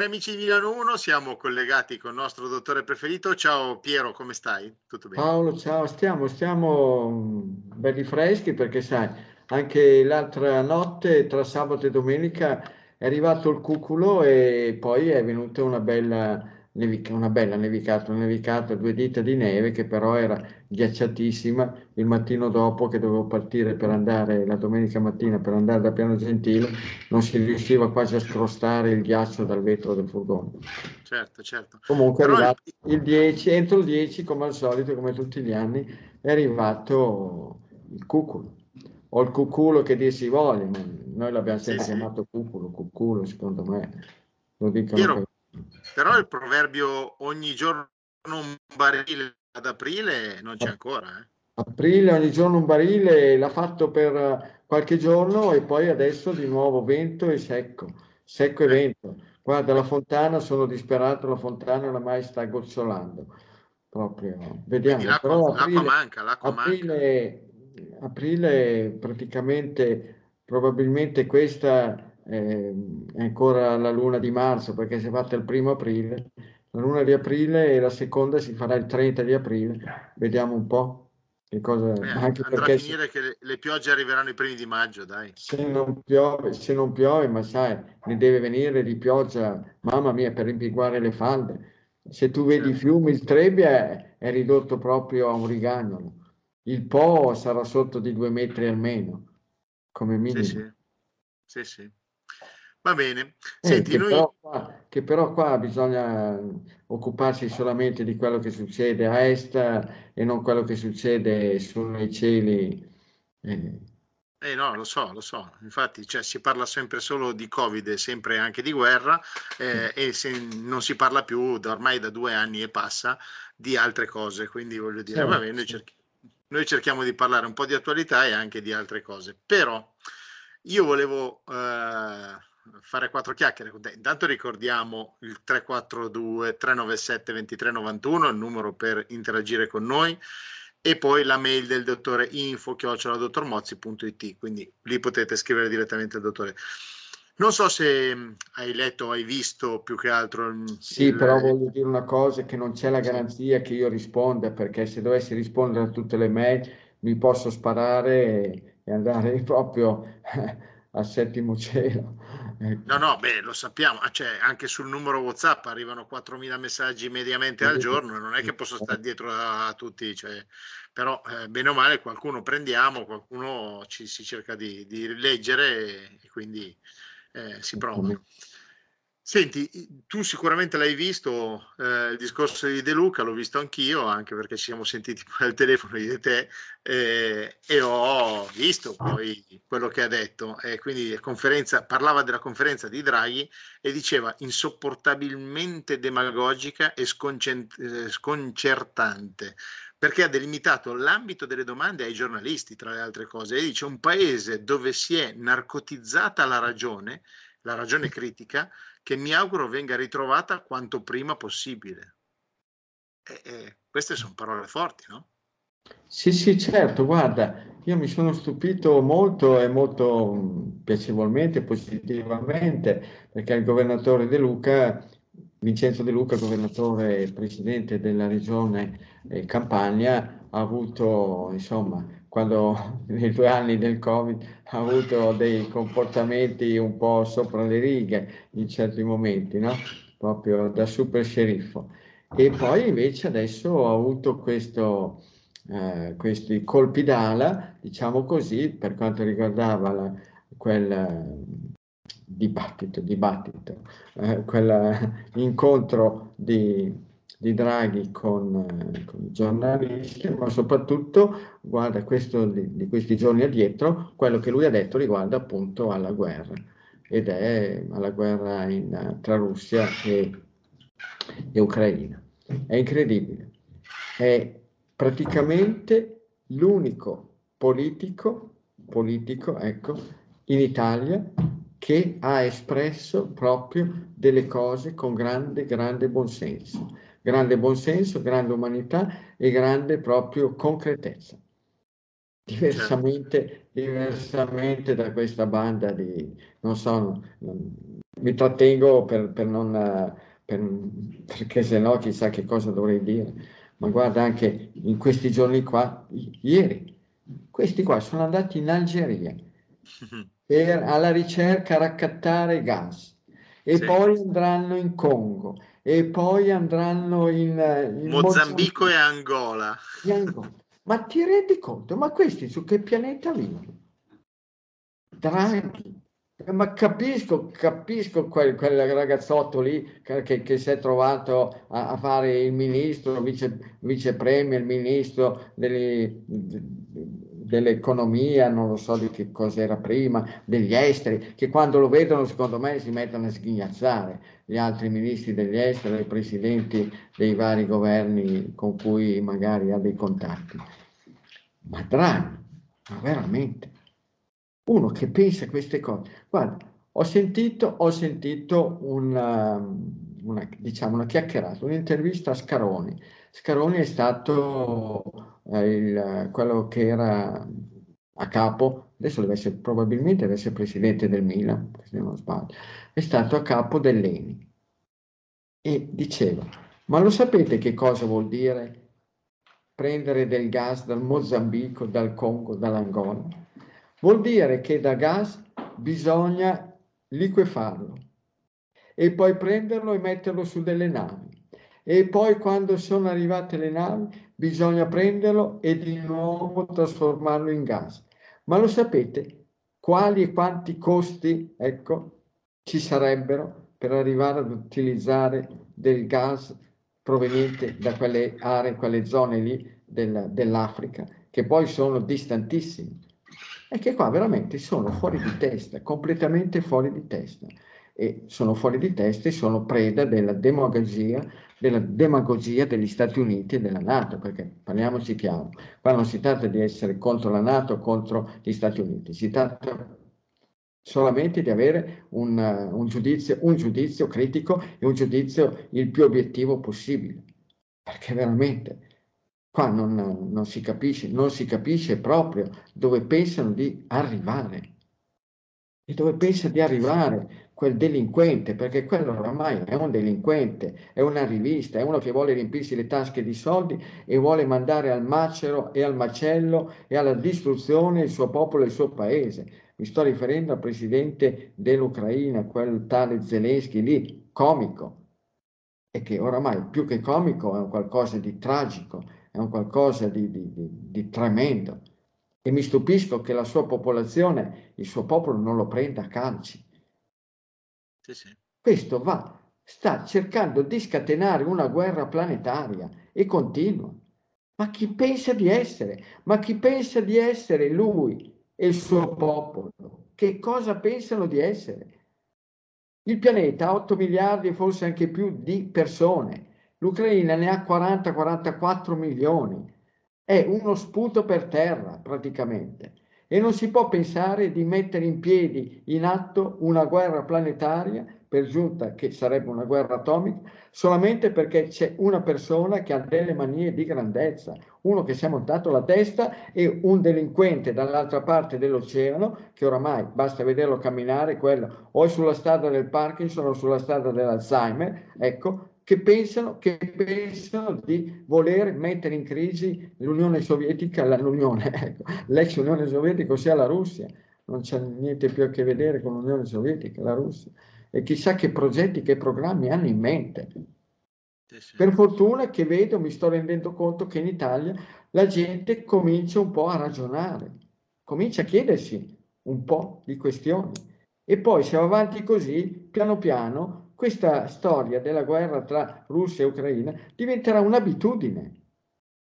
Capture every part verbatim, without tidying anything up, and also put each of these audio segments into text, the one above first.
Cari amici di Milano uno, siamo collegati con il nostro dottore preferito. Ciao Piero, come stai? Tutto bene? Paolo, ciao, stiamo, stiamo belli freschi perché sai, anche l'altra notte tra sabato e domenica è arrivato il cuculo e poi è venuta una bella, nevica, una bella nevicata, una nevicata, due dita di neve che però era ghiacciatissima. Il mattino dopo che dovevo partire per andare, la domenica mattina per andare da Piano Gentile, non si riusciva quasi a scrostare il ghiaccio dal vetro del furgone. Certo, certo. Comunque però... è arrivato il dieci, entro il dieci come al solito, come tutti gli anni, è arrivato il cuculo. O il cuculo che dir si vuole, ma noi l'abbiamo sempre sì, chiamato sì. cuculo, cuculo secondo me. Lo dicono Piero, per... Però il proverbio ogni giorno un barile ad aprile non c'è ancora. Eh. Aprile ogni giorno un barile l'ha fatto per qualche giorno e poi adesso di nuovo vento e secco, secco e vento. Guarda la fontana, sono disperato, la fontana oramai sta gocciolando. Proprio, vediamo. L'acqua, però aprile, l'acqua manca, l'acqua aprile, manca. Aprile praticamente probabilmente questa eh, è ancora la luna di marzo, perché si è fatta il primo aprile, la luna di aprile, e la seconda si farà il trenta di aprile. Vediamo un po' che cosa. Beh, anche andrà perché a finire se... che le, le piogge arriveranno i primi di maggio, dai. Se non piove, se non piove, ma sai, ne deve venire di pioggia, mamma mia, per rimpinguare le falde. Se tu vedi i fiumi, il Trebbia è ridotto proprio a un rigagnolo. Il Po sarà sotto di due metri almeno, come minimo. Sì, sì. Sì, sì. Va bene. Senti, eh, che, noi... però qua, che però qua bisogna occuparsi solamente di quello che succede a est e non quello che succede sui cieli. Eh. Eh no, lo so, lo so. Infatti, cioè, si parla sempre solo di Covid e sempre anche di guerra eh, e se non si parla più da ormai da due anni e passa di altre cose. Quindi voglio dire, sì, va bene, sì. cerchiamo. Noi cerchiamo di parlare un po' di attualità e anche di altre cose, però io volevo eh, fare quattro chiacchiere. Intanto ricordiamo il tre quattro due tre nove sette due tre nove uno, il numero per interagire con noi, e poi la mail del dottore info chiocciola dottor mozzi punto it, quindi lì potete scrivere direttamente al dottore. Non so se hai letto o hai visto più che altro... Sì, il... però voglio dire una cosa, che non c'è la garanzia che io risponda, perché se dovessi rispondere a tutte le mail mi posso sparare e andare proprio al settimo cielo. No, no, beh, lo sappiamo, cioè, anche sul numero WhatsApp arrivano quattromila messaggi mediamente al giorno, non è che posso stare dietro a tutti, cioè, però eh, bene o male qualcuno prendiamo, qualcuno ci si cerca di, di leggere e quindi... Eh, si prova. Senti, tu sicuramente l'hai visto eh, il discorso di De Luca, l'ho visto anch'io, anche perché ci siamo sentiti poi al telefono io e te eh, e ho visto poi quello che ha detto e eh, quindi conferenza, parlava della conferenza di Draghi e diceva insopportabilmente demagogica e sconcertante perché ha delimitato l'ambito delle domande ai giornalisti, tra le altre cose, e dice un paese dove si è narcotizzata la ragione, la ragione critica, che mi auguro venga ritrovata quanto prima possibile. E, e queste sono parole forti, no? Sì, sì, certo, guarda, io mi sono stupito molto e molto piacevolmente, positivamente, perché il governatore De Luca... Vincenzo De Luca, governatore e presidente della regione eh, Campania, ha avuto, insomma, quando nei due anni del Covid ha avuto dei comportamenti un po' sopra le righe in certi momenti, no? Proprio da super sceriffo. E poi invece adesso ha avuto questo, eh, questi colpi d'ala, diciamo così, per quanto riguardava la, quel... dibattito, dibattito, eh, quell'incontro di, di Draghi con, eh, con i giornalisti, ma soprattutto, guarda, questo di, di questi giorni addietro, quello che lui ha detto riguarda appunto alla guerra, ed è alla guerra in, tra Russia e, e Ucraina. È incredibile. È praticamente l'unico politico, politico, ecco, in Italia che ha espresso proprio delle cose con grande, grande buonsenso, grande buonsenso, grande umanità e grande proprio concretezza. Diversamente, diversamente da questa banda di, non so, mi trattengo per, per non, per, perché sennò chissà che cosa dovrei dire. Ma guarda, anche in questi giorni qua, ieri, questi qua sono andati in Algeria per, alla ricerca, a raccattare gas, e sì. poi andranno in Congo, e poi andranno in, in Mozambico, Mozambico e Angola. E Angola. Ma ti rendi conto? Ma questi su che pianeta vivono? Draghi. Ma capisco, capisco quel, quel ragazzotto lì che, che si è trovato a, a fare il ministro, vice, vice premier, il ministro delle, dell'economia, non lo so di che cosa era prima, degli esteri, che quando lo vedono secondo me si mettono a sghignazzare gli altri ministri degli esteri, i presidenti dei vari governi con cui magari ha dei contatti. Ma Draghi, ma veramente... Uno che pensa queste cose. Guarda, ho sentito, ho sentito una, una, diciamo, una chiacchierata, un'intervista a Scaroni. Scaroni è stato eh, il, quello che era a capo, adesso deve essere, probabilmente deve essere presidente del Milan, se non sbaglio, è stato a capo dell'ENI. E diceva, ma lo sapete che cosa vuol dire prendere del gas dal Mozambico, dal Congo, dall'Angola? Vuol dire che da gas bisogna liquefarlo e poi prenderlo e metterlo su delle navi. E poi quando sono arrivate le navi bisogna prenderlo e di nuovo trasformarlo in gas. Ma lo sapete quali e quanti costi, ecco, ci sarebbero per arrivare ad utilizzare del gas proveniente da quelle aree, quelle zone lì del, dell'Africa, che poi sono distantissime. È che qua veramente sono fuori di testa, completamente fuori di testa, e sono fuori di testa e sono preda della demagogia, della demagogia degli Stati Uniti e della NATO, perché parliamoci chiaro, qua non si tratta di essere contro la NATO o contro gli Stati Uniti, si tratta solamente di avere un, un, giudizio, un giudizio critico e un giudizio il più obiettivo possibile, perché veramente... Qua non, non si capisce, non si capisce proprio dove pensano di arrivare e dove pensa di arrivare quel delinquente, perché quello oramai è un delinquente, è un arrivista, è uno che vuole riempirsi le tasche di soldi e vuole mandare al macero e al macello e alla distruzione il suo popolo e il suo paese. Mi sto riferendo al presidente dell'Ucraina, quel tale Zelensky lì, comico, e che oramai più che comico è un qualcosa di tragico. È un qualcosa di, di, di, di tremendo, e mi stupisco che la sua popolazione, il suo popolo non lo prenda a calci. Sì, sì. Questo va, sta cercando di scatenare una guerra planetaria e continua. Ma chi pensa di essere? Ma chi pensa di essere lui e il suo popolo? Che cosa pensano di essere? Il pianeta ha otto miliardi e forse anche più di persone. L'Ucraina ne ha quaranta quarantaquattro milioni, è uno sputo per terra praticamente, e non si può pensare di mettere in piedi, in atto, una guerra planetaria, per giunta che sarebbe una guerra atomica, solamente perché c'è una persona che ha delle manie di grandezza, uno che si è montato la testa e un delinquente dall'altra parte dell'oceano, che oramai basta vederlo camminare, quello o è sulla strada del Parkinson o sulla strada dell'Alzheimer, ecco, che pensano, che pensano di voler mettere in crisi l'Unione Sovietica, l'Unione, ecco, l'ex Unione Sovietica, ossia la Russia. Non c'è niente più a che vedere con l'Unione Sovietica, la Russia. E chissà che progetti, che programmi hanno in mente. Per fortuna che vedo, mi sto rendendo conto che in Italia la gente comincia un po' a ragionare, comincia a chiedersi un po' di questioni. E poi se va avanti così, piano piano, questa storia della guerra tra Russia e Ucraina diventerà un'abitudine,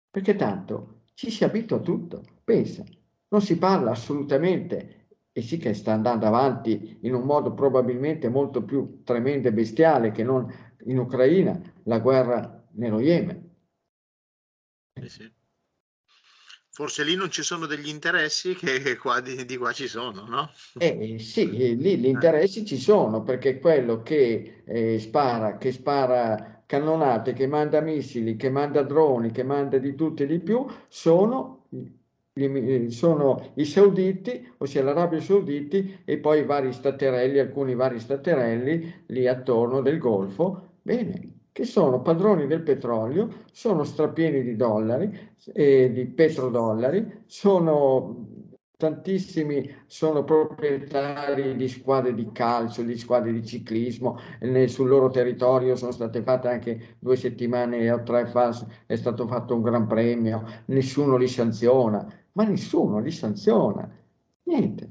perché tanto ci si abitua a tutto. Pensa, non si parla assolutamente, e sì che sta andando avanti in un modo probabilmente molto più tremendo e bestiale che non in Ucraina, la guerra nello Yemen. Eh sì. Forse lì non ci sono degli interessi che qua di, di qua ci sono, no? Eh, sì, lì gli interessi ci sono, perché quello che eh, spara, che spara cannonate, che manda missili, che manda droni, che manda di tutto e di più, sono sono i sauditi, ossia l'Arabia Sauditi, e poi i vari staterelli, alcuni vari staterelli lì attorno del Golfo, bene, che sono padroni del petrolio, sono strapieni di dollari, eh, di petrodollari, sono tantissimi, sono proprietari di squadre di calcio, di squadre di ciclismo, nel, sul loro territorio sono state fatte anche due settimane o tre fa, è stato fatto un gran premio, nessuno li sanziona, ma nessuno li sanziona, niente.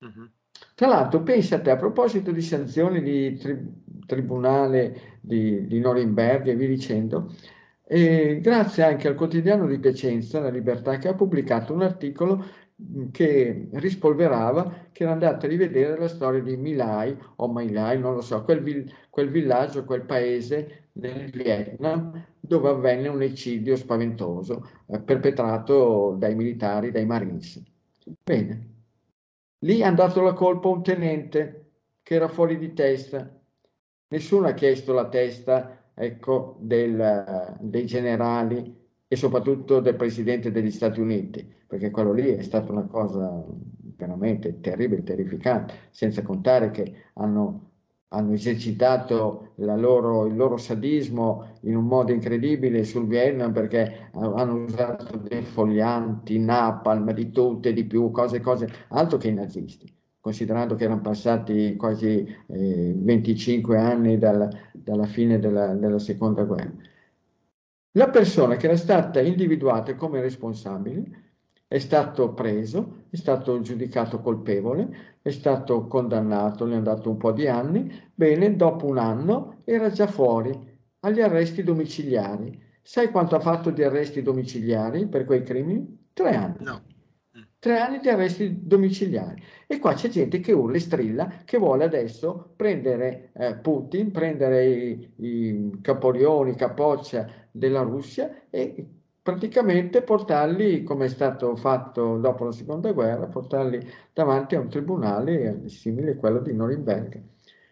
Uh-huh. Tra l'altro, pensate, a proposito di sanzioni di tri- tribunale di, di Norimberga e via dicendo, eh, grazie anche al quotidiano di Piacenza, La Libertà, che ha pubblicato un articolo che rispolverava, che era andata a rivedere la storia di Mỹ Lai, o Mỹ Lai, non lo so, quel, vil, quel villaggio, quel paese del Vietnam dove avvenne un eccidio spaventoso eh, perpetrato dai militari, dai Marines. Bene. Lì hanno dato la colpa a un tenente che era fuori di testa. Nessuno ha chiesto la testa, ecco, del, dei generali e soprattutto del presidente degli Stati Uniti, perché quello lì è stata una cosa veramente terribile, terrificante, senza contare che hanno, hanno esercitato la loro, il loro sadismo in un modo incredibile sul Vietnam, perché hanno usato dei foglianti, napalm, di tutte, di più, cose, cose, altro che i nazisti, considerando che erano passati quasi eh, venticinque anni dal, dalla fine della, della seconda guerra. La persona che era stata individuata come responsabile è stato preso, è stato giudicato colpevole, è stato condannato, ne è andato un po' di anni, bene, dopo un anno era già fuori, agli arresti domiciliari. Sai quanto ha fatto di arresti domiciliari per quei crimini? Tre anni. No. Tre anni di arresti domiciliari. E qua c'è gente che urla e strilla che vuole adesso prendere eh, Putin, prendere i, i caporioni, capoccia della Russia e praticamente portarli, come è stato fatto dopo la seconda guerra, portarli davanti a un tribunale simile a quello di Norimberga.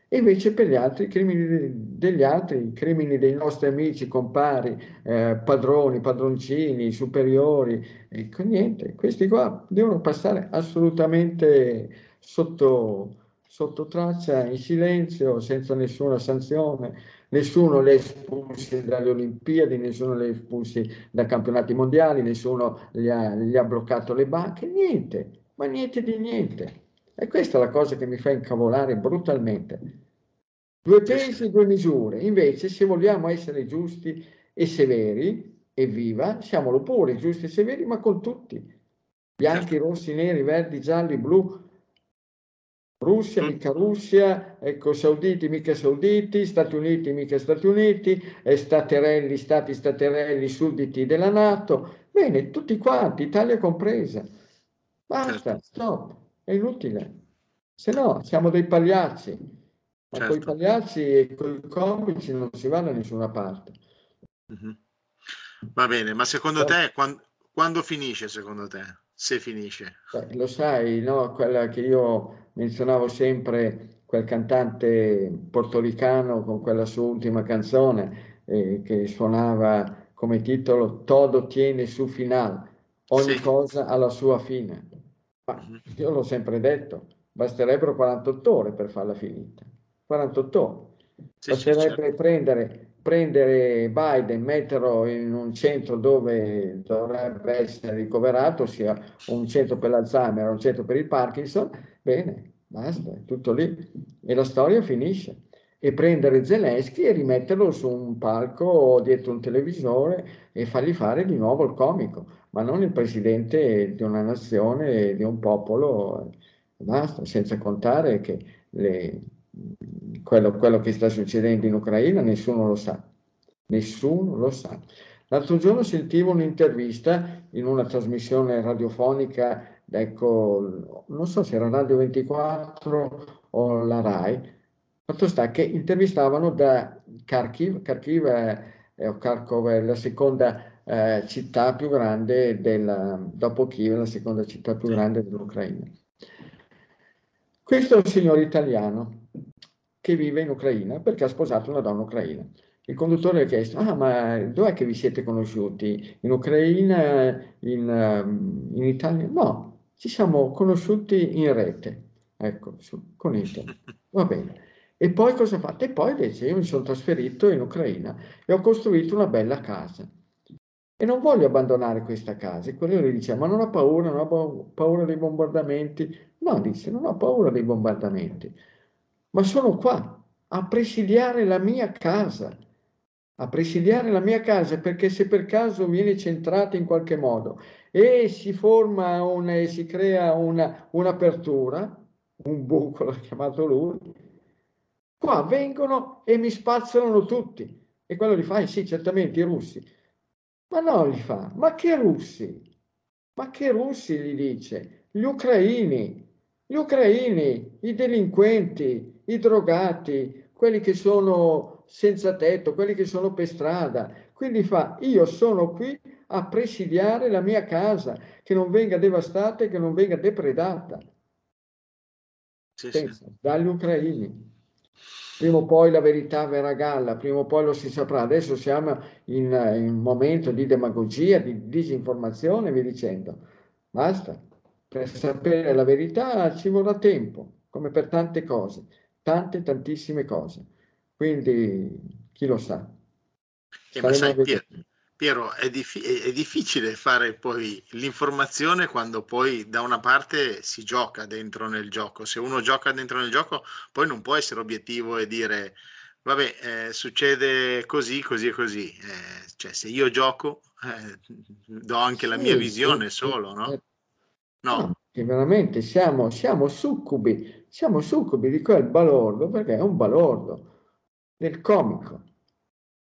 E invece per gli altri, i crimini degli altri, i crimini dei nostri amici, compari, eh, padroni, padroncini, superiori, ecco, niente, questi qua devono passare assolutamente sotto, sotto traccia, in silenzio, senza nessuna sanzione. Nessuno li espulsi dalle Olimpiadi, nessuno li espulsi da campionati mondiali, nessuno gli ha, gli ha bloccato le banche, niente, ma niente di niente. E questa è la cosa che mi fa incavolare brutalmente. Due pesi, due misure. Invece, se vogliamo essere giusti e severi, evviva, siamolo pure, giusti e severi, ma con tutti. Bianchi, rossi, neri, verdi, gialli, blu, Russia, mica Russia, ecco, sauditi, mica sauditi, Stati Uniti, mica Stati Uniti, staterelli, stati staterelli, sudditi della NATO, bene, tutti quanti, Italia compresa. Basta, stop, è inutile. Se no, siamo dei pagliacci, ma certo, con i pagliacci e con i comici non si va da nessuna parte. Mm-hmm. Va bene, ma secondo te, quando, quando finisce, secondo te? Se finisce? Beh, lo sai, no? Quella che io menzionavo sempre, quel cantante portoricano con quella sua ultima canzone eh, che suonava come titolo "Todo tiene su final", ogni sì. cosa ha la sua fine. Ma io l'ho sempre detto, basterebbero quarantotto ore per farla finita, quarantotto ore. Sì, basterebbe certo. prendere, prendere Biden, metterlo in un centro dove dovrebbe essere ricoverato, sia un centro per l'Alzheimer o un centro per il Parkinson. Bene, basta, è tutto lì e la storia finisce. E prendere Zelensky e rimetterlo su un palco o dietro un televisore e fargli fare di nuovo il comico, ma non il presidente di una nazione, di un popolo, basta, senza contare che le, quello, quello che sta succedendo in Ucraina nessuno lo sa, nessuno lo sa. L'altro giorno sentivo un'intervista in una trasmissione radiofonica, ecco, non so se era Radio ventiquattro o la Rai, fatto sta che intervistavano da Kharkiv. Kharkiv è, è, Kharkov è la seconda eh, città più grande della, dopo Kiev, la seconda città più grande dell'Ucraina. Questo è un signore italiano che vive in Ucraina perché ha sposato una donna ucraina Il conduttore ha chiesto: ah, ma dov'è che vi siete conosciuti? In Ucraina, in, in Italia? No, ci siamo conosciuti in rete, ecco, su, con internet. Va bene. E poi cosa ho fatto? E poi invece io mi sono trasferito in Ucraina e ho costruito una bella casa. E non voglio abbandonare questa casa. E quello gli dice: ma non ho paura, non ho paura dei bombardamenti. No, dice, non ho paura dei bombardamenti, ma sono qua a presidiare la mia casa, a presidiare la mia casa, perché se per caso viene centrata in qualche modo e si forma un, si crea una, un'apertura, un buco l'ha chiamato lui, qua vengono e mi spazzolano tutti. E quello gli fa: eh sì, certamente i russi. Ma no, gli fa, ma che russi? Ma che russi, gli dice, gli ucraini, gli ucraini, i delinquenti, i drogati, quelli che sono senza tetto, quelli che sono per strada. Quindi fa: io sono qui a presidiare la mia casa, che non venga devastata e che non venga depredata. Sì, pensa, sì. Dagli ucraini. Prima o poi la verità verrà a galla, prima o poi lo si saprà. Adesso siamo in un momento di demagogia, di disinformazione, vi dicendo. Basta, per sapere la verità ci vorrà tempo, come per tante cose, tante, tantissime cose. Quindi chi lo sa. Eh, ma sai, Piero, Piero è, dif- è difficile fare poi l'informazione quando poi da una parte si gioca dentro nel gioco. Se uno gioca dentro nel gioco poi non può essere obiettivo e dire vabbè eh, succede così, così e così. Eh, cioè se io gioco eh, do anche sì, la mia visione sì, solo, no? Eh, no. no che veramente siamo, siamo succubi, siamo succubi di quel balordo, perché è un balordo del comico.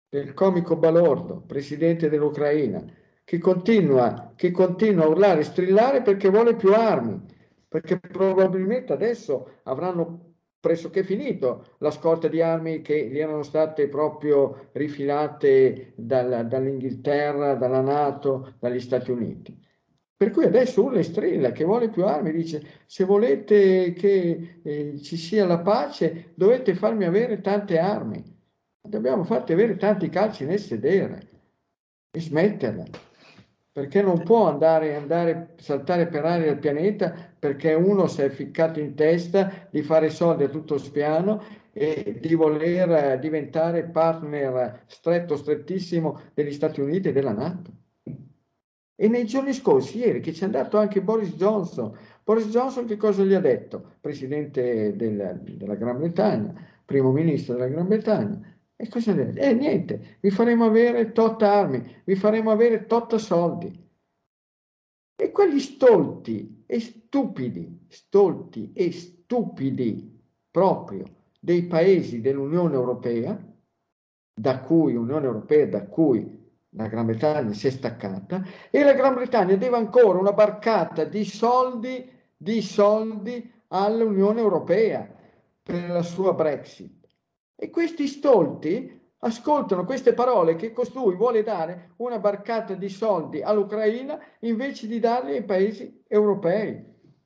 del comico balordo, presidente dell'Ucraina, che continua, che continua a urlare e strillare perché vuole più armi, perché probabilmente adesso avranno pressoché finito la scorta di armi che gli erano state proprio rifilate dal, dall'Inghilterra, dalla NATO, dagli Stati Uniti. Per cui adesso urla e strilla che vuole più armi, dice: se volete che eh, ci sia la pace dovete farmi avere tante armi. Dobbiamo farti avere tanti calci nel sedere e smetterla, perché non può andare andare saltare per aria il pianeta perché uno si è ficcato in testa di fare soldi a tutto spiano e di voler diventare partner stretto, strettissimo degli Stati Uniti e della NATO. E nei giorni scorsi, ieri, che ci è andato anche Boris Johnson, Boris Johnson che cosa gli ha detto? Presidente del, della Gran Bretagna, primo ministro della Gran Bretagna. E cosa deve? Eh niente, vi faremo avere tot armi, vi faremo avere tot soldi. E quegli stolti e stupidi, stolti e stupidi proprio dei paesi dell'Unione Europea, da cui Unione Europea, da cui la Gran Bretagna si è staccata, e la Gran Bretagna deve ancora una barcata di soldi, di soldi all'Unione Europea per la sua Brexit. E questi stolti ascoltano queste parole che costui vuole dare una barcata di soldi all'Ucraina invece di darli ai paesi europei,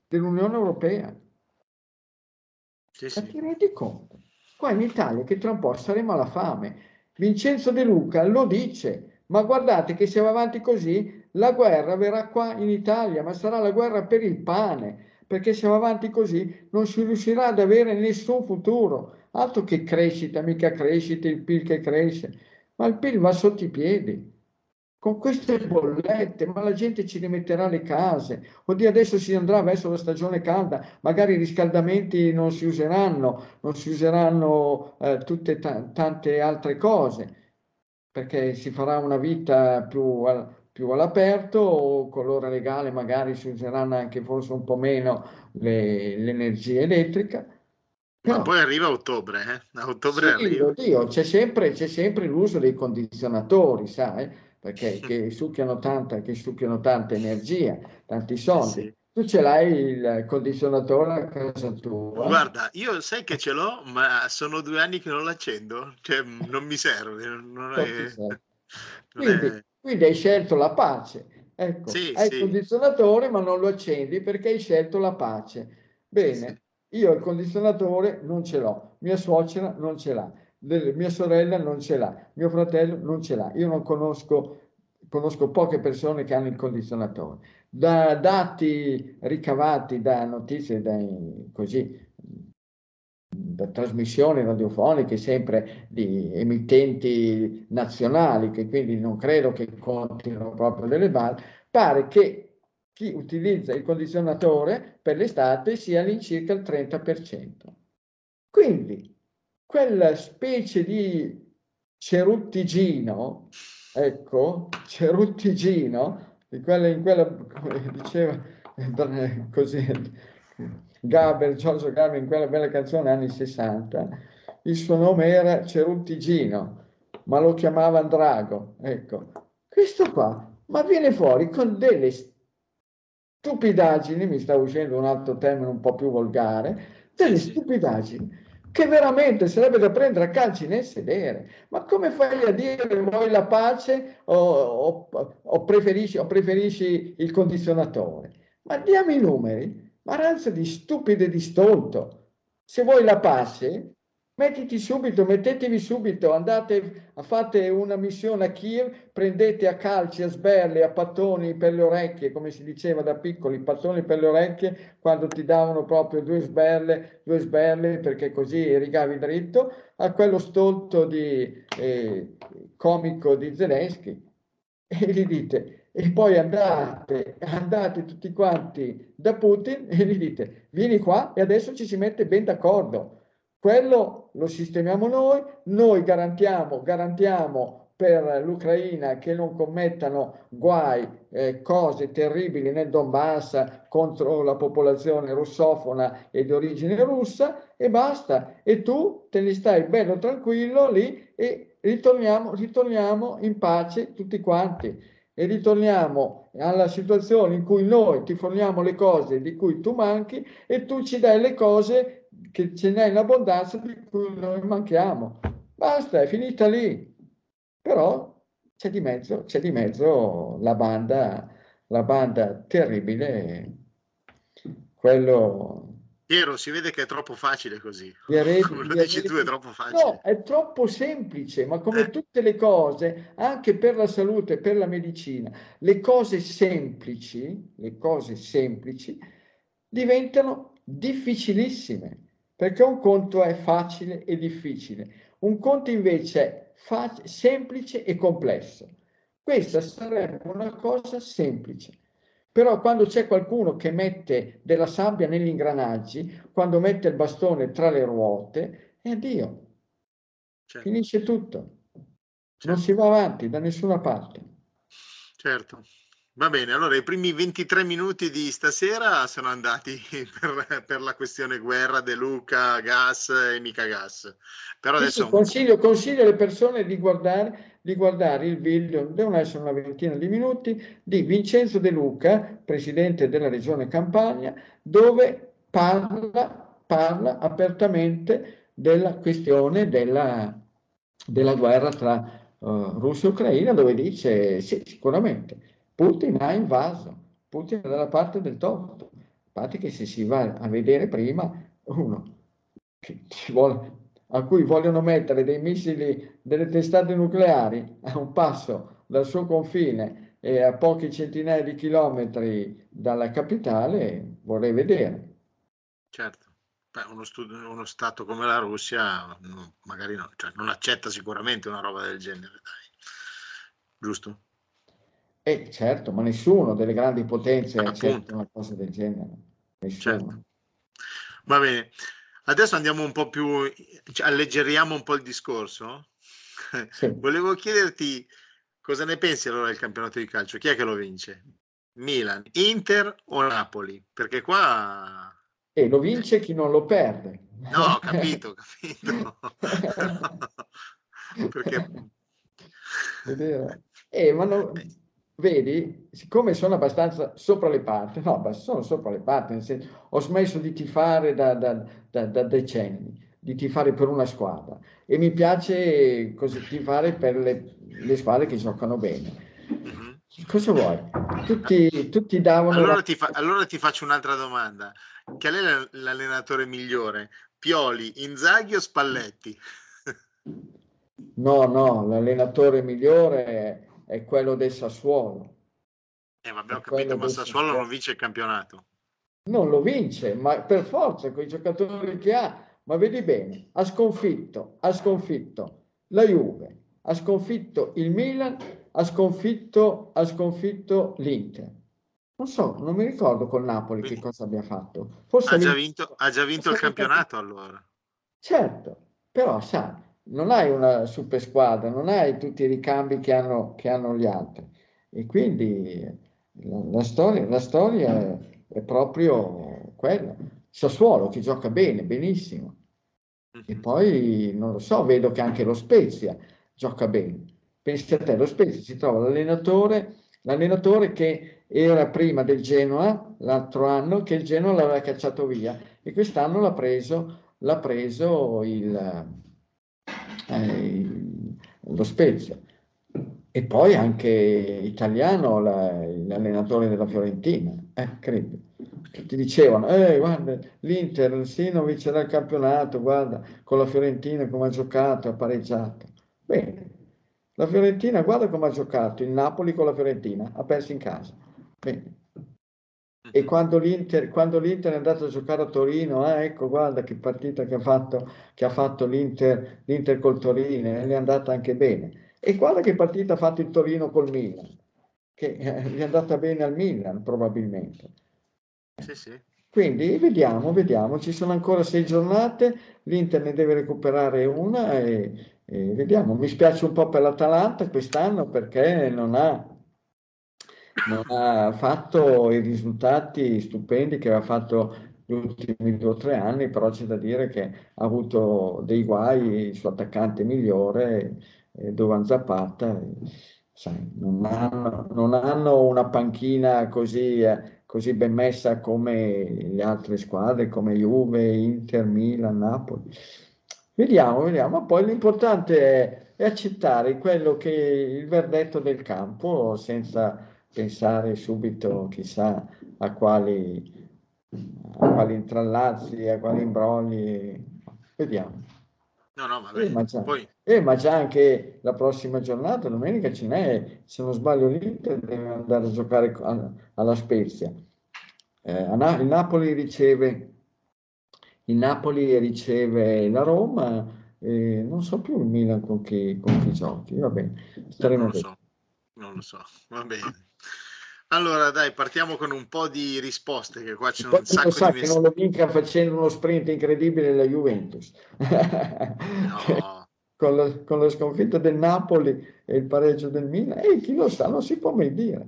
dell'Unione Europea. Sì, sì. Ma ti rendi conto? Qua in Italia che tra un po' saremo alla fame. Vincenzo De Luca lo dice, ma guardate che se va avanti così la guerra verrà qua in Italia, ma sarà la guerra per il pane, perché se va avanti così non si riuscirà ad avere nessun futuro. Altro che crescita, mica crescita, il P I L che cresce, ma il P I L va sotto i piedi. Con queste bollette, ma la gente ci rimetterà le case. Oddio, adesso si andrà verso la stagione calda, magari i riscaldamenti non si useranno, non si useranno eh, tutte t- tante altre cose, perché si farà una vita più, al, più all'aperto, o con l'ora legale magari si useranno anche forse un po' meno le, l'energia elettrica. No. Ma poi arriva ottobre, eh? A ottobre sì, arriva. Oddio, c'è sempre, c'è sempre l'uso dei condizionatori, sai? Perché che succhiano tanta, che succhiano tanta energia, tanti soldi. Eh sì. Tu ce l'hai il condizionatore a casa tua? Guarda, io sai che ce l'ho, ma sono due anni che non l'accendo, cioè non mi serve. Non è... serve. Quindi, è... quindi hai scelto la pace. Ecco, sì, hai sì. il condizionatore, ma non lo accendi perché hai scelto la pace. Bene. Sì, sì. Io il condizionatore non ce l'ho, mia suocera non ce l'ha. mia sorella non ce l'ha, mio fratello non ce l'ha, io non conosco, conosco poche persone che hanno il condizionatore. Da dati ricavati da notizie, da, così, da trasmissioni radiofoniche sempre di emittenti nazionali, che quindi non credo che contino proprio delle balle, pare che chi utilizza il condizionatore per l'estate sia all'incirca il trenta per cento. Quindi quella specie di ceruttigino, ecco, ceruttigino, di quella, in quella, come diceva così Gaber, Giorgio Gaber, in quella bella canzone anni sessanta, il suo nome era Ceruttigino, ma lo chiamavano Drago, ecco. Questo qua, ma viene fuori con delle stupidaggini, mi sta uscendo un altro termine un po' più volgare, delle stupidaggini che veramente sarebbe da prendere a calci nel sedere. Ma come fai a dire vuoi la pace o, o, o, preferisci, o preferisci il condizionatore? Ma diamo i numeri, ma razza di stupido e di stolto. Se vuoi la pace, mettiti subito, mettetevi subito, andate, fate una missione a Kiev, prendete a calci, a sberle, a pattoni per le orecchie, come si diceva da piccoli, pattoni per le orecchie, quando ti davano proprio due sberle, due sberle, perché così rigavi dritto, a quello stolto di eh, comico di Zelensky, e gli dite, e poi andate, andate tutti quanti da Putin e gli dite, vieni qua e adesso ci si mette ben d'accordo. Quello lo sistemiamo noi, noi garantiamo, garantiamo per l'Ucraina che non commettano guai, eh, cose terribili nel Donbass contro la popolazione russofona e di origine russa, e basta. E tu te ne stai bello tranquillo lì e ritorniamo, ritorniamo in pace tutti quanti. E ritorniamo alla situazione in cui noi ti forniamo le cose di cui tu manchi e tu ci dai le cose che ce n'è in abbondanza di cui noi manchiamo. Basta, è finita lì. Però c'è di mezzo, c'è di mezzo la banda, la banda terribile. Quello. Piero, si vede che è troppo facile così. Eredi, come lo dici tu, è troppo facile. No, è troppo semplice, ma come eh. tutte le cose, anche per la salute, per la medicina, le cose semplici, le cose semplici diventano difficilissime, perché un conto è facile e difficile, un conto invece è fa- semplice e complesso. Questa sarebbe una cosa semplice, però quando c'è qualcuno che mette della sabbia negli ingranaggi, quando mette il bastone tra le ruote, e addio, certo. Finisce tutto, certo. Non si va avanti da nessuna parte, certo. Va bene, allora i primi ventitré minuti di stasera sono andati per, per la questione guerra, De Luca, gas e mica gas. Però adesso... consiglio, consiglio alle persone di guardare, di guardare il video, devono essere una ventina di minuti, di Vincenzo De Luca, presidente della regione Campania, dove parla, parla apertamente della questione della, della guerra tra uh, Russia e Ucraina, dove dice sì, sicuramente Putin ha invaso, Putin è dalla parte del torto. Infatti che se si va a vedere prima, uno che vuole, a cui vogliono mettere dei missili, delle testate nucleari a un passo dal suo confine e a pochi centinaia di chilometri dalla capitale, vorrei vedere. Certo, beh, uno, studio, uno stato come la Russia no, magari no, cioè non accetta sicuramente una roba del genere, dai. Giusto? Eh, certo, ma nessuno delle grandi potenze accetta una cosa del genere. Nessuno. Certo. Va bene, adesso andiamo un po' più, cioè, alleggeriamo un po' il discorso. Sì. Volevo chiederti cosa ne pensi allora del campionato di calcio? Chi è che lo vince? Milan, Inter o Napoli? Perché qua... Eh, lo vince chi non lo perde. No, capito, capito. Perché... È vero. Eh, ma no... Vedi, siccome sono abbastanza sopra le parti, no, sono sopra le parti, nel senso, ho smesso di tifare da, da, da, da decenni, di tifare per una squadra e mi piace così tifare per le, le squadre che giocano bene. Cosa vuoi? Tutti, tutti davano... Allora, la... ti fa, allora ti faccio un'altra domanda. Qual è l'allenatore migliore? Pioli, Inzaghi o Spalletti? No, no, l'allenatore migliore è quello del Sassuolo. Eh, ma abbiamo capito, ma Sassuolo non vince il campionato. Non lo vince, ma per forza, con i giocatori che ha. Ma vedi bene, ha sconfitto, ha sconfitto la Juve, ha sconfitto il Milan, ha sconfitto, ha sconfitto l'Inter. Non so, non mi ricordo col Napoli quindi, che cosa abbia fatto. Forse ha già vinto, ha già vinto il campionato allora. Certo, però sai, non hai una super squadra, non hai tutti i ricambi che hanno, che hanno gli altri. E quindi la, la storia, la storia è, è proprio quella. Sassuolo che gioca bene, benissimo. E poi, non lo so, vedo che anche lo Spezia gioca bene. Pensa a te, lo Spezia si trova l'allenatore, l'allenatore che era prima del Genoa, l'altro anno, che il Genoa l'aveva cacciato via. E quest'anno l'ha preso, l'ha preso il, eh, il, lo Spezia. E poi anche italiano, la, l'allenatore della Fiorentina, eh, credo. Ti dicevano, eh, guarda, l'Inter sì, non vincerà il campionato, guarda, con la Fiorentina come ha giocato, ha pareggiato. Bene, la Fiorentina, guarda come ha giocato, il Napoli con la Fiorentina, ha perso in casa. Bene. E quando l'Inter, quando l'Inter è andato a giocare a Torino, ah, ecco, guarda che partita che ha fatto, che ha fatto l'Inter, l'Inter col Torino, e è andata anche bene. E guarda che partita ha fatto il Torino col Milan, che gli è andata bene al Milan probabilmente. Sì, sì. Quindi vediamo, vediamo, ci sono ancora sei giornate, l'Inter ne deve recuperare una e, e vediamo. Mi spiace un po' per l'Atalanta quest'anno perché non ha, non ha fatto i risultati stupendi che aveva fatto gli ultimi due o tre anni, però c'è da dire che ha avuto dei guai, il suo attaccante migliore... Dovan Zapata, sai, non hanno, non hanno una panchina così, così ben messa come le altre squadre, come Juve, Inter, Milan, Napoli. Vediamo, vediamo. Ma poi l'importante è, è accettare quello che il verdetto del campo, senza pensare subito chissà a quali, a quali intrallazzi, a quali imbrogli. Vediamo. No, no, vabbè. Eh, ma, già, Poi... eh, ma già anche la prossima giornata, domenica, ce n'è, se non sbaglio l'Inter deve andare a giocare a, alla Spezia. Eh, a Na- il Napoli riceve il Napoli riceve la Roma, eh, non so più il Milan con chi, con chi giochi, va bene. Staremo non lo so, non lo so, va bene. Allora dai, partiamo con un po' di risposte che qua c'è un sacco sa di messaggi. Che non lo vinca facendo uno sprint incredibile la Juventus. No. con, lo, con la sconfitta del Napoli e il pareggio del Milan, e chi lo sa, non si può mai dire.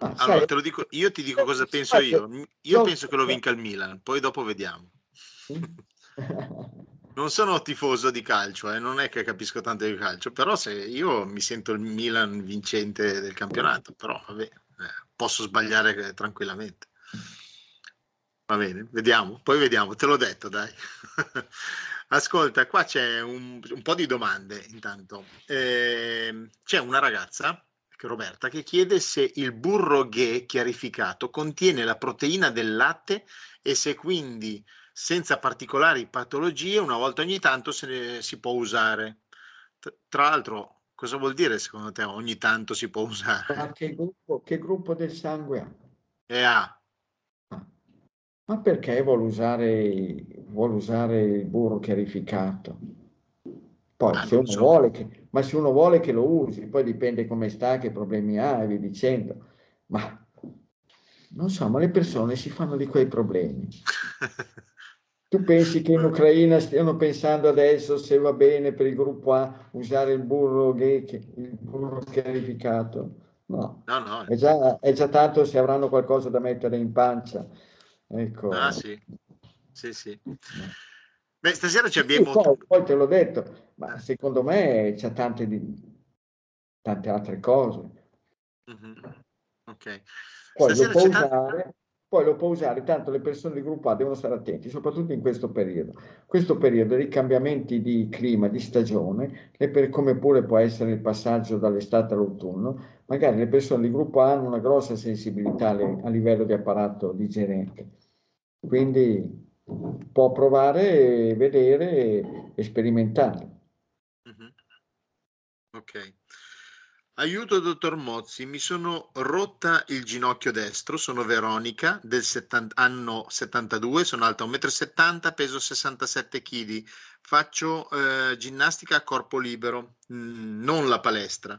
Ma, allora sai, te lo dico, io ti dico cosa penso io. Io penso che lo vinca il Milan, poi dopo vediamo. Non sono tifoso di calcio, eh, non è che capisco tanto di calcio, però se io mi sento il Milan vincente del campionato, però vabbè, eh, posso sbagliare tranquillamente. Va bene, vediamo, poi vediamo, te l'ho detto, dai. Ascolta, qua c'è un, un po' di domande intanto. Eh, c'è una ragazza, Roberta, che chiede se il burro ghee chiarificato contiene la proteina del latte e se quindi... senza particolari patologie, una volta ogni tanto se ne si può usare. Tra l'altro, cosa vuol dire secondo te ogni tanto si può usare? Ma che gruppo, che gruppo del sangue ha? È A. Ah. Ma perché vuole usare, vuole usare il burro chiarificato? Poi, ah, se uno so. vuole che, ma se uno vuole che lo usi, poi dipende come sta, che problemi ha e via dicendo. Ma non so, ma le persone si fanno di quei problemi. Tu pensi che in Ucraina stiano pensando adesso se va bene per il gruppo A usare il burro ghee, il burro chiarificato? No, no, no. È, già, è già tanto se avranno qualcosa da mettere in pancia. Ecco. Ah sì, sì, sì. Beh, stasera ci abbiamo... Sì, poi, poi te l'ho detto, ma secondo me c'è tante, di... tante altre cose. Mm-hmm. Ok. Poi lo, può usare, poi lo può usare, tanto le persone del gruppo A devono stare attenti, soprattutto in questo periodo. Questo periodo dei cambiamenti di clima, di stagione, e per, come pure può essere il passaggio dall'estate all'autunno, magari le persone del gruppo A hanno una grossa sensibilità le, a livello di apparato digerente. Quindi può provare, vedere e, e sperimentare. Ok. Aiuto, dottor Mozzi, mi sono rotta il ginocchio destro, sono Veronica, del settanta, anno settantadue, sono alta uno e settanta metri, peso sessantasette chili, faccio eh, ginnastica a corpo libero, mh, non la palestra,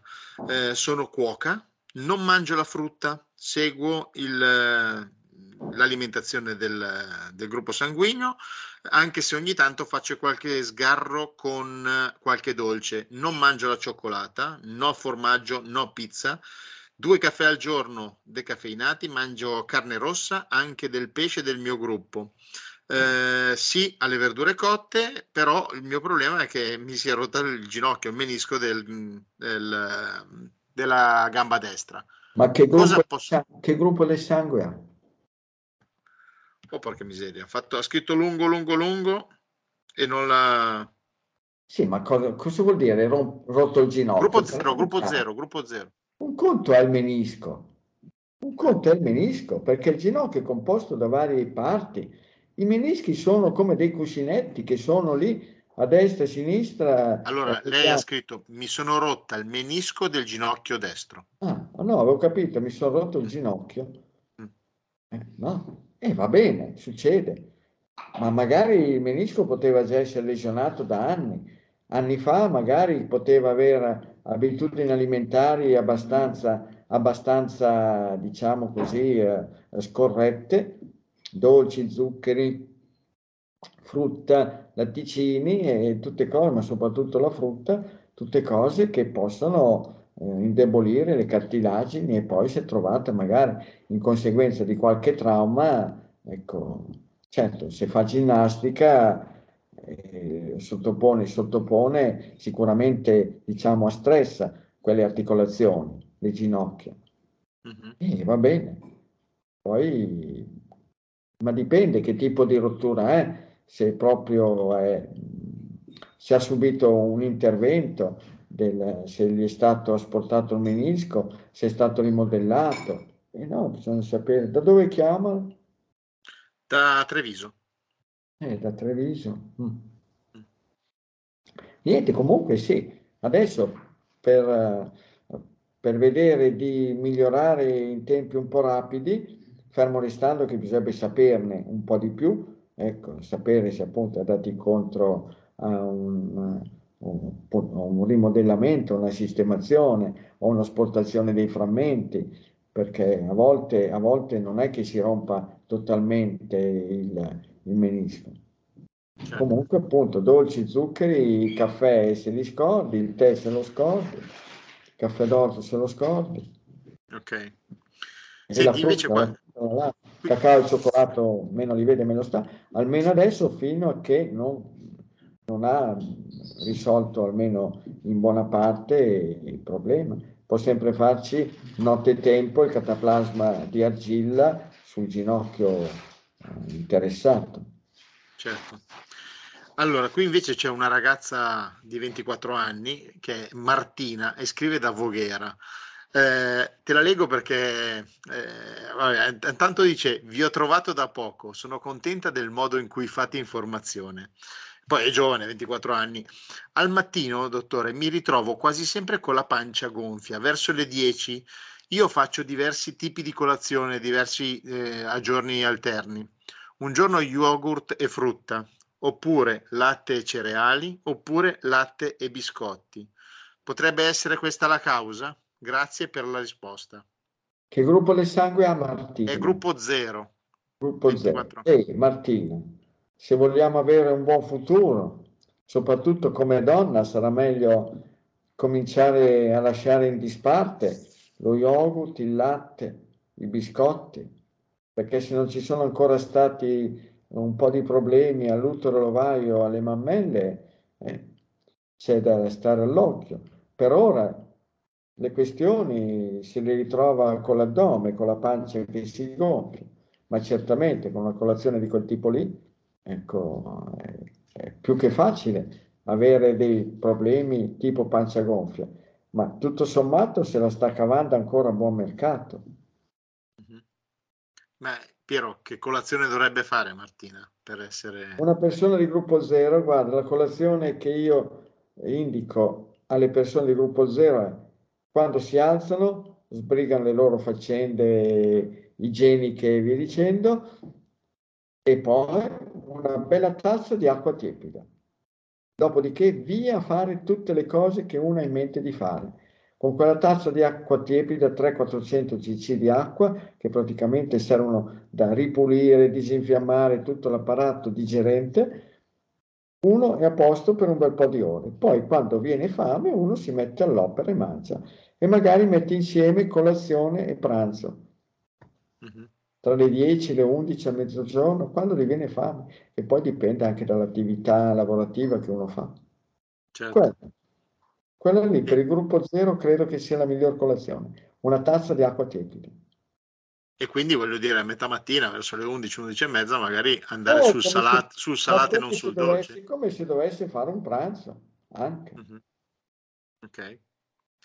eh, sono cuoca, non mangio la frutta, seguo il, l'alimentazione del, del gruppo sanguigno, anche se ogni tanto faccio qualche sgarro con qualche dolce. Non mangio la cioccolata, no formaggio, no pizza, due caffè al giorno decaffeinati, mangio carne rossa, anche del pesce del mio gruppo, eh, sì alle verdure cotte, però il mio problema è che mi si è rotto il ginocchio, il menisco del, del, della gamba destra. Ma che gruppo, posso... che gruppo del sangue ha? Oh, porca miseria, ha, fatto, ha scritto lungo, lungo, lungo e non l'ha... Sì, ma cosa, cosa vuol dire? Rom, rotto il ginocchio? Gruppo zero, gruppo zero, gruppo zero. Un conto è il menisco. Un conto è il menisco, perché il ginocchio è composto da varie parti. I menischi sono come dei cuscinetti che sono lì a destra e a sinistra. Allora, lei ha scritto, mi sono rotta il menisco del ginocchio destro. Ah, no, avevo capito, mi sono rotto il ginocchio. Mm. Eh, no. E eh, va bene, succede, ma magari il menisco poteva già essere lesionato da anni, anni fa, magari poteva avere abitudini alimentari abbastanza, abbastanza diciamo così, eh, scorrette, dolci, zuccheri, frutta, latticini e tutte cose, ma soprattutto la frutta, tutte cose che possono... indebolire le cartilagini e poi si è trovata magari in conseguenza di qualche trauma. Ecco, certo, se fa ginnastica eh, sottopone, sottopone sicuramente, diciamo, a stress quelle articolazioni, le ginocchia. Mm-hmm. E eh, va bene, poi, ma dipende che tipo di rottura è, se proprio è, se ha subito un intervento, del, se gli è stato asportato il menisco, se è stato rimodellato. E eh no, bisogna sapere. Da dove chiamano? Da Treviso. Eh, da Treviso. Mm. Mm. Niente, comunque sì. Adesso per, per vedere di migliorare in tempi un po' rapidi, fermo restando che bisognerebbe saperne un po' di più, ecco, sapere se appunto è andato incontro a un... Un, un rimodellamento, una sistemazione o un'asportazione dei frammenti, perché a volte, a volte non è che si rompa totalmente il, il menisco. Certo. Comunque appunto dolci, zuccheri, caffè se li scordi, il tè se lo scordi, il caffè d'orzo se lo scordi. Ok. E senti, la frutta, invece qua... là, cacao e cioccolato meno li vede meno sta, almeno adesso, fino a che non non ha risolto almeno in buona parte il problema. Può sempre farci nottetempo il cataplasma di argilla sul ginocchio interessato. Certo. Allora, qui invece c'è una ragazza di ventiquattro anni che è Martina e scrive da Voghera. Eh, te la leggo perché eh, vabbè, intanto dice: vi ho trovato da poco, sono contenta del modo in cui fate informazione. Poi è giovane, ventiquattro anni. Al mattino, dottore, mi ritrovo quasi sempre con la pancia gonfia. Verso le dieci io faccio diversi tipi di colazione, diversi eh, a giorni alterni. Un giorno yogurt e frutta, oppure latte e cereali, oppure latte e biscotti. Potrebbe essere questa la causa? Grazie per la risposta. Che gruppo del sangue ha Martina? È gruppo zero. Gruppo zero. Ehi, Martina, se vogliamo avere un buon futuro, soprattutto come donna, sarà meglio cominciare a lasciare in disparte lo yogurt, il latte, i biscotti, perché se non ci sono ancora stati un po' di problemi all'utero, all'ovaio, alle mammelle, eh, c'è da stare all'occhio. Per ora le questioni se le ritrova con l'addome, con la pancia che si gonfia, ma certamente con una colazione di quel tipo lì, ecco, è più che facile avere dei problemi tipo pancia gonfia, ma tutto sommato se la sta cavando ancora a buon mercato. Mm-hmm. Ma Piero, che colazione dovrebbe fare Martina per essere... Una persona di gruppo zero, guarda, la colazione che io indico alle persone del gruppo zero, quando si alzano, sbrigano le loro faccende igieniche e via dicendo, e poi una bella tazza di acqua tiepida. Dopodiché via a fare tutte le cose che uno ha in mente di fare. Con quella tazza di acqua tiepida, trecento quattrocento centilitri di acqua, che praticamente servono da ripulire, disinfiammare tutto l'apparato digerente, uno è a posto per un bel po' di ore. Poi quando viene fame uno si mette all'opera e mangia, e magari mette insieme colazione e pranzo, uh-huh. tra le dieci, le undici, a mezzogiorno, quando gli viene fame, e poi dipende anche dall'attività lavorativa che uno fa. Certo. Quella, quella lì per il gruppo zero credo che sia la miglior colazione, una tazza di acqua tiepida. E quindi voglio dire, a metà mattina, verso le undici, undici e mezza, magari andare eh, sul salato, se, sul salato e non sul dolce. Dovessi, come se dovesse fare un pranzo, anche. Mm-hmm. Ok.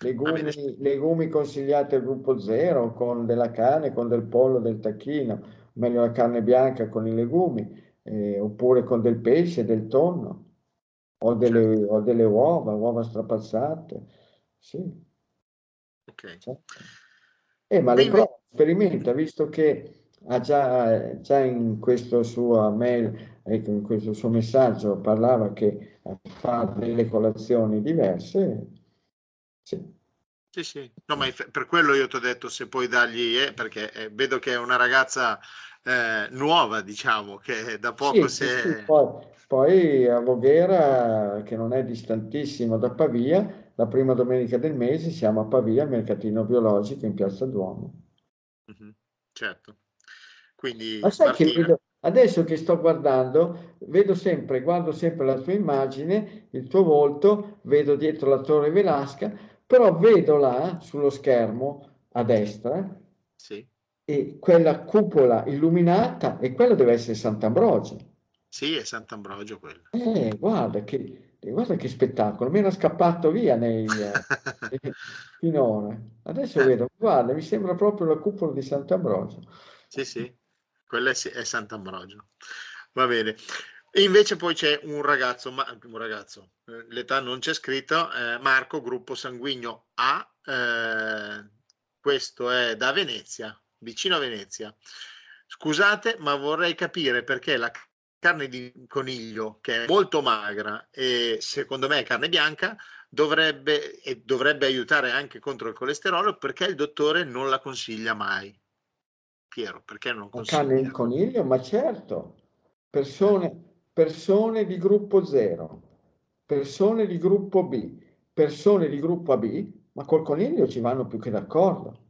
Legumi, legumi consigliati al gruppo zero, con della carne, con del pollo, del tacchino, meglio la carne bianca con i legumi, eh, oppure con del pesce, del tonno, o delle, certo. o delle uova, uova strapazzate. Sì. Ok. Certo. Eh, ma Beh, le sperimenta, visto che ha già, già in questo suo mail, in questo suo messaggio parlava che fa delle colazioni diverse. Sì, sì, sì. No, ma per quello io ti ho detto se puoi dargli, eh, perché eh, vedo che è una ragazza eh, nuova, diciamo, che da poco sì, si sì, è... Sì. Poi, poi a Voghera, che non è distantissimo da Pavia, la prima domenica del mese siamo a Pavia, al mercatino biologico in Piazza Duomo. Certo, quindi ma sai che vedo, adesso che sto guardando vedo sempre, guardo sempre la tua immagine, il tuo volto, vedo dietro la Torre Velasca, però vedo là sullo schermo a destra sì. e quella cupola illuminata, e quella deve essere Sant'Ambrogio. Sì, è Sant'Ambrogio quello. Eh, guarda che, guarda che spettacolo, mi era scappato via nei, eh, finora. Adesso vedo, guarda, mi sembra proprio la cupola di Sant'Ambrogio. Sì, sì, quella è, è Sant'Ambrogio. Va bene. E invece poi c'è un ragazzo, ma, un ragazzo, eh, l'età non c'è scritto, eh, Marco, gruppo sanguigno A, eh, questo è da Venezia, vicino a Venezia. Scusate, ma vorrei capire perché la carne di coniglio, che è molto magra e secondo me è carne bianca, dovrebbe, e dovrebbe aiutare anche contro il colesterolo, perché il dottore non la consiglia mai. Piero, perché non consiglia? La carne di coniglio? Ma certo, persone, persone di gruppo zero, persone di gruppo B, persone di gruppo A B, ma col coniglio ci vanno più che d'accordo.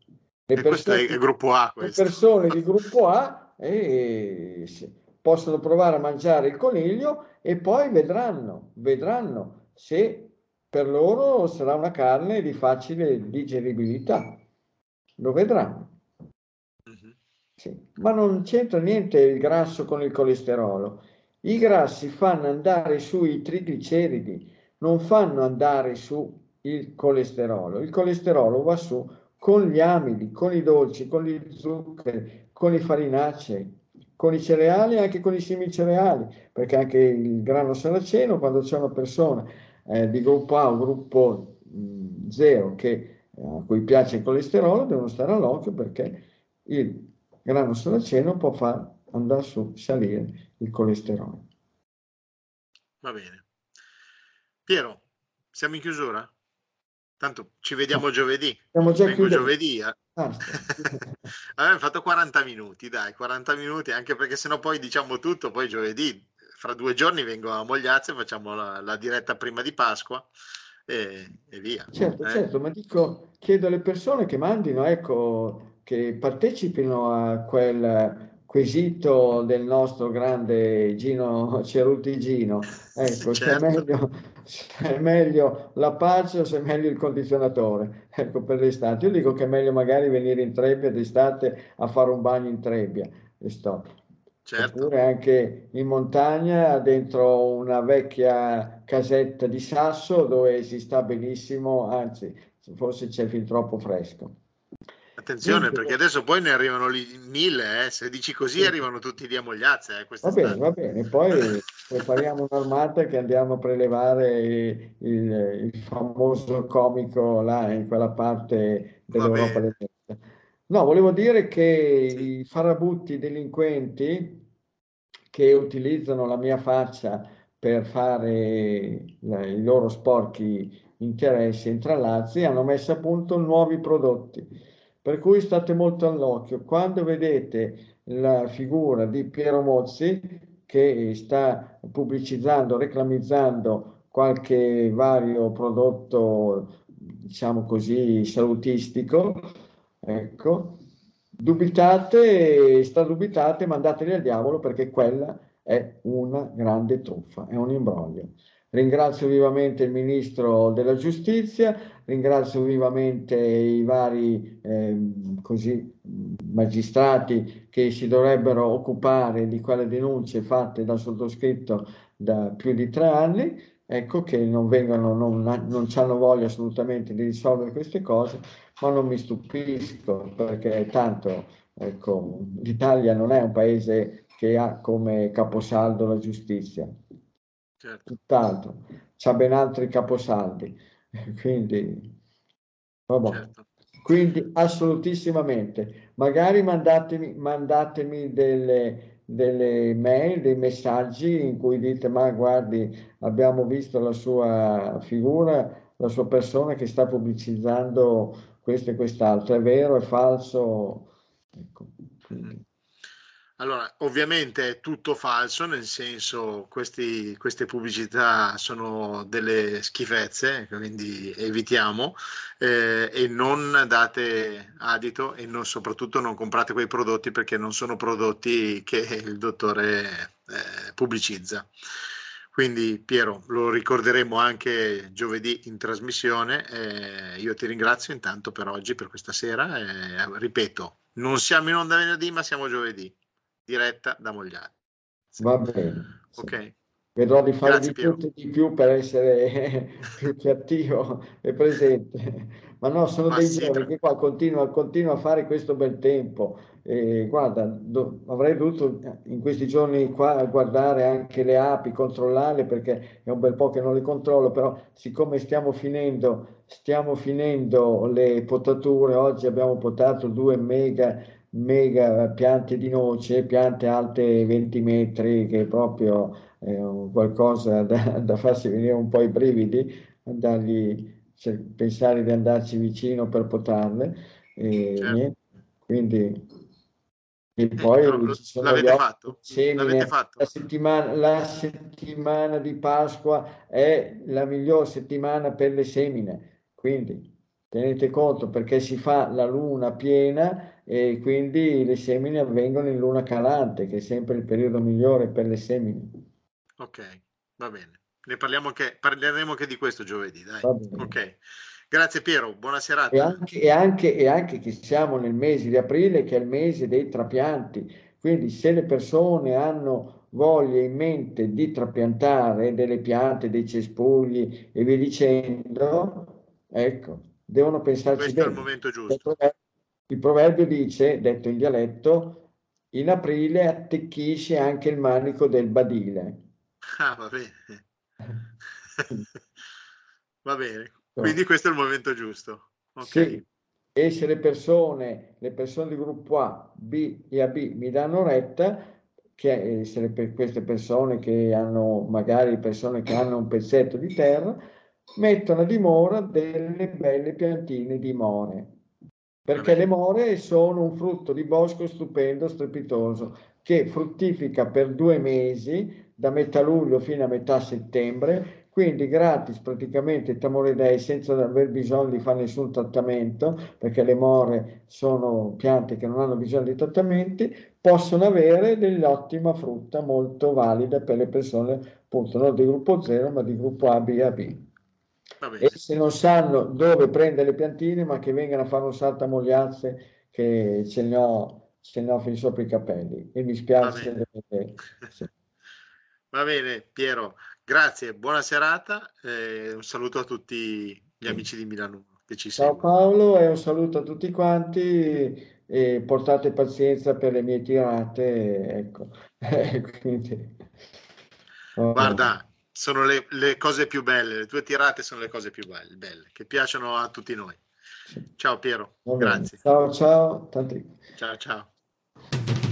Le e questo è il gruppo A. Questo. Le persone di gruppo A e... Sì. Possono provare a mangiare il coniglio e poi vedranno, vedranno se per loro sarà una carne di facile digeribilità. Lo vedranno. Uh-huh. Sì. Ma non c'entra niente il grasso con il colesterolo. I grassi fanno andare su i trigliceridi, non fanno andare su il colesterolo. Il colesterolo va su con gli amidi, con i dolci, con gli zuccheri, con i farinacei, con i cereali e anche con i semi cereali, perché anche il grano saraceno, quando c'è una persona eh, di gruppo A o gruppo zero che, eh, a cui piace il colesterolo, devono stare all'occhio, perché il grano saraceno può far andare su, salire il colesterolo. Va bene. Piero, siamo in chiusura? Tanto ci vediamo giovedì. Siamo già Vengo giovedì. A... Abbiamo fatto quaranta minuti, dai, quaranta minuti, anche perché sennò poi diciamo tutto, poi giovedì, fra due giorni vengo a Mogliazze, facciamo la, la diretta prima di Pasqua e, e via. Certo, eh. certo, ma dico, chiedo alle persone che mandino, ecco, che partecipino a quel quesito del nostro grande Gino Ceruti Gino, ecco, certo. se, è meglio, se è meglio la pace o se è meglio il condizionatore, ecco, per l'estate. Io dico che è meglio magari venire in Trebbia d'estate a fare un bagno in Trebbia, certo. oppure anche in montagna dentro una vecchia casetta di sasso dove si sta benissimo, anzi forse c'è fin troppo fresco. Attenzione, dunque, perché adesso poi ne arrivano lì mille, eh? Se dici così sì, arrivano tutti lì a Mogliazze. Eh, va bene, va bene. Poi prepariamo un'armata che andiamo a prelevare il, il famoso comico là in quella parte dell'Europa del Est. No, volevo dire che sì, i farabutti delinquenti che utilizzano la mia faccia per fare la, i loro sporchi interessi e intrallazzi hanno messo a punto nuovi prodotti. Per cui state molto all'occhio. Quando vedete la figura di Piero Mozzi che sta pubblicizzando, reclamizzando qualche vario prodotto, diciamo così, salutistico, ecco, dubitate, sta dubitate, mandateli al diavolo perché quella è una grande truffa, è un imbroglio. Ringrazio vivamente il Ministro della Giustizia, ringrazio vivamente i vari eh, così, magistrati che si dovrebbero occupare di quelle denunce fatte dal sottoscritto da più di tre anni, ecco che non vengono, non, non hanno voglia assolutamente di risolvere queste cose, ma non mi stupisco perché tanto ecco, l'Italia non è un paese che ha come caposaldo la giustizia. Certo. Tutt'altro, c'ha ben altri caposaldi, quindi, vabbè. Certo. Quindi assolutissimamente, magari mandatemi, mandatemi delle, delle mail, dei messaggi in cui dite ma guardi abbiamo visto la sua figura, la sua persona che sta pubblicizzando questo e quest'altro, è vero, è falso, ecco. Quindi. Allora, ovviamente è tutto falso, nel senso questi, queste pubblicità sono delle schifezze, quindi evitiamo eh, e non date adito e non, soprattutto non comprate quei prodotti perché non sono prodotti che il dottore eh, pubblicizza. Quindi Piero, lo ricorderemo anche giovedì in trasmissione. Eh, io ti ringrazio intanto per oggi, per questa sera. Eh, ripeto, non siamo in onda venerdì ma siamo giovedì. Diretta da Mogliano. Va bene. Okay. Vedrò di fare Grazie, di tutto e di più per essere più attivo e presente. Ma no, sono Ma dei sì, giorni tra... che qua continuo, continuo a fare questo bel tempo. E guarda, do, avrei dovuto in questi giorni qua guardare anche le api, controllarle perché è un bel po' che non le controllo, però siccome stiamo finendo, stiamo finendo le potature, oggi abbiamo potato due mega mega piante di noce, piante alte venti metri che è proprio eh, qualcosa da, da farsi venire un po' i brividi, andargli, cioè, pensare di andarci vicino per potarle e certo. niente, quindi e poi no, sono l'avete, fatto? l'avete fatto la settimana, la settimana di Pasqua è la miglior settimana per le semine, quindi tenete conto perché si fa la luna piena e quindi le semine avvengono in luna calante, che è sempre il periodo migliore per le semine. Ok, va bene. Ne parliamo anche, parleremo anche di questo giovedì, dai. Ok. Grazie Piero, buona serata. E anche, e, anche, e anche che siamo nel mese di aprile, che è il mese dei trapianti. Quindi se le persone hanno voglia in mente di trapiantare delle piante, dei cespugli e via dicendo, ecco, devono pensarci questo bene. Questo è il momento giusto. Il proverbio dice, detto in dialetto, in aprile attecchisce anche il manico del badile. Ah, va bene. Va bene. Quindi questo è il momento giusto. Okay. Sì. E se le persone, le persone di gruppo A, B e A B mi danno retta, che se le, queste persone che hanno, magari persone che hanno un pezzetto di terra, mettono a dimora delle belle piantine di more. Perché le more sono un frutto di bosco stupendo, strepitoso, che fruttifica per due mesi, da metà luglio fino a metà settembre, quindi gratis praticamente Tamoridei senza aver bisogno di fare nessun trattamento, perché le more sono piante che non hanno bisogno di trattamenti, possono avere dell'ottima frutta molto valida per le persone, appunto, non di gruppo zero ma di gruppo A, B, A, B. E se non sanno dove prendere le piantine, ma che vengano a fare un salto a Mogliazze, che ce ne ho, ce ne ho fin sopra i capelli. E mi spiace. Va bene, sì. Va bene Piero, grazie, buona serata. Eh, un saluto a tutti gli amici di Milano. che ci Ciao seguono. Paolo, e un saluto a tutti quanti, e portate pazienza per le mie tirate, ecco. Quindi, oh. Guarda, sono le, le cose più belle, le tue tirate sono le cose più belle, belle che piacciono a tutti noi. Ciao Piero, grazie. Ciao ciao. Tanti. Ciao ciao.